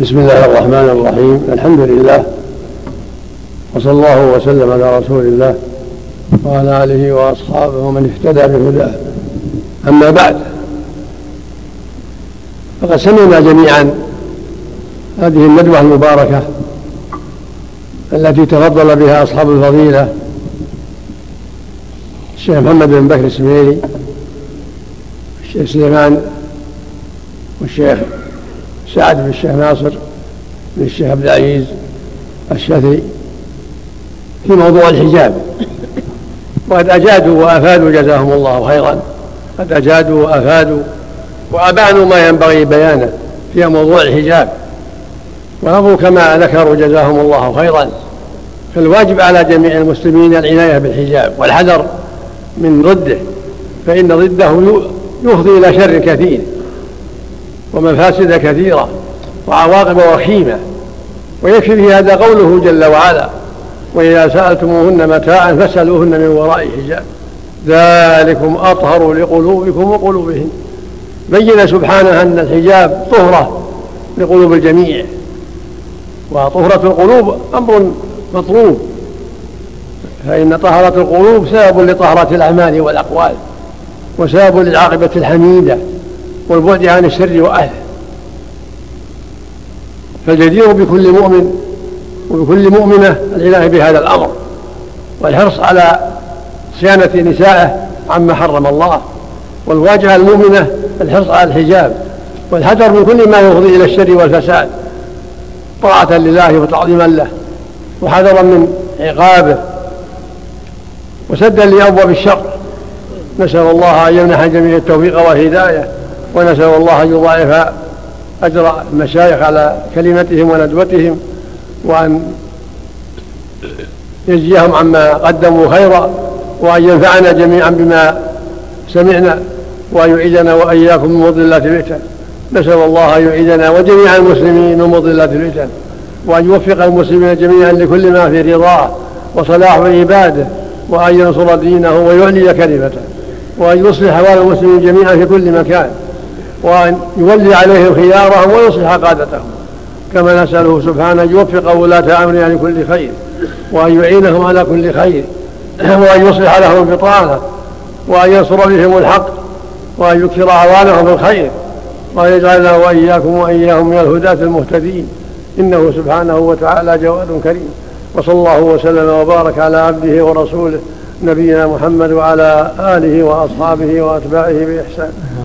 بسم الله الرحمن الرحيم. الحمد لله وصلى الله وسلم على رسول الله وعلى آله وأصحابه ومن اهتدى بهداه. أما بعد، فقد سمعنا جميعا هذه الندوة المباركة التي تفضل بها أصحاب الفضيلة الشيخ محمد بن بكر السبيعي والشيخ سليمان والشيخ سعد بن ناصر والشيخ عبد العزيز الشثري في موضوع الحجاب، وقد أجادوا وأفادوا جزاهم الله خيرا. قد أجادوا وأفادوا وأبانوا ما ينبغي بيانه في موضوع الحجاب، ورضوا كما ذكروا جزاهم الله خيرا. فالواجب على جميع المسلمين العناية بالحجاب والحذر من ضده، فإن ضده يفضي إلى شر كثير ومفاسد كثيرة وعواقب وخيمة. ويكفي في هذا قوله جل وعلا: وإذا سألتموهن متاعا فاسألوهن من وراء حجاب ذلكم أطهر لقلوبكم وقلوبهن. بين سبحانه أن الحجاب طهرة لقلوب الجميع، وطهرة القلوب أمر مطلوب، فإن طهرة القلوب سبب لطهرة الأعمال والأقوال، وسبب للعاقبة الحميدة والبعد عن الشر وأهله. فالجدير بكل مؤمن وبكل مؤمنة العناية بهذا الأمر، والحرص على صيانة نسائه عما حرم الله، والواجهة المؤمنة الحرص على الحجاب والحذر من كل ما يفضي إلى الشر والفساد، طاعة لله وتعظيما له، وحذرا من عقابه، وسدا لأبواب الشر. نسأل الله أن يمنح جميع التوفيق والهداية، ونسأل الله أن يضاعف أجر المشايخ على كلمتهم وندوتهم، وأن يجزيهم عما قدموا خيرا، وأن ينفعنا جميعا بما سمعنا، وأن يعيدنا وإياكم من مضلات الفتن. نسأل الله أن يعيدنا وجميع المسلمين من مضلات الفتن، وأن يوفق المسلمين جميعا لكل ما في رضاه وصلاح عباده، وأن ينصر دينه ويعلي كلمته، وأن يصلح أحوال المسلمين جميعا في كل مكان، وأن يولي عليهم خيارهم ويصلح قادتهم، كما نسأله سبحانه أن يوفق ولاة أمرنا لكل خير، وأن يعينهم على كل خير، وأن يصلح لهم بطانه، وأن ينصر بهم الحق، وأن يكثر أعوانهم الخير، وأن يجعلنا وإياكم وإياهم من الهداة المهتدين، إنه سبحانه وتعالى جواد كريم. وصلى الله وسلم وبارك على عبده ورسوله نبينا محمد وعلى آله وأصحابه وأتباعه بإحسان.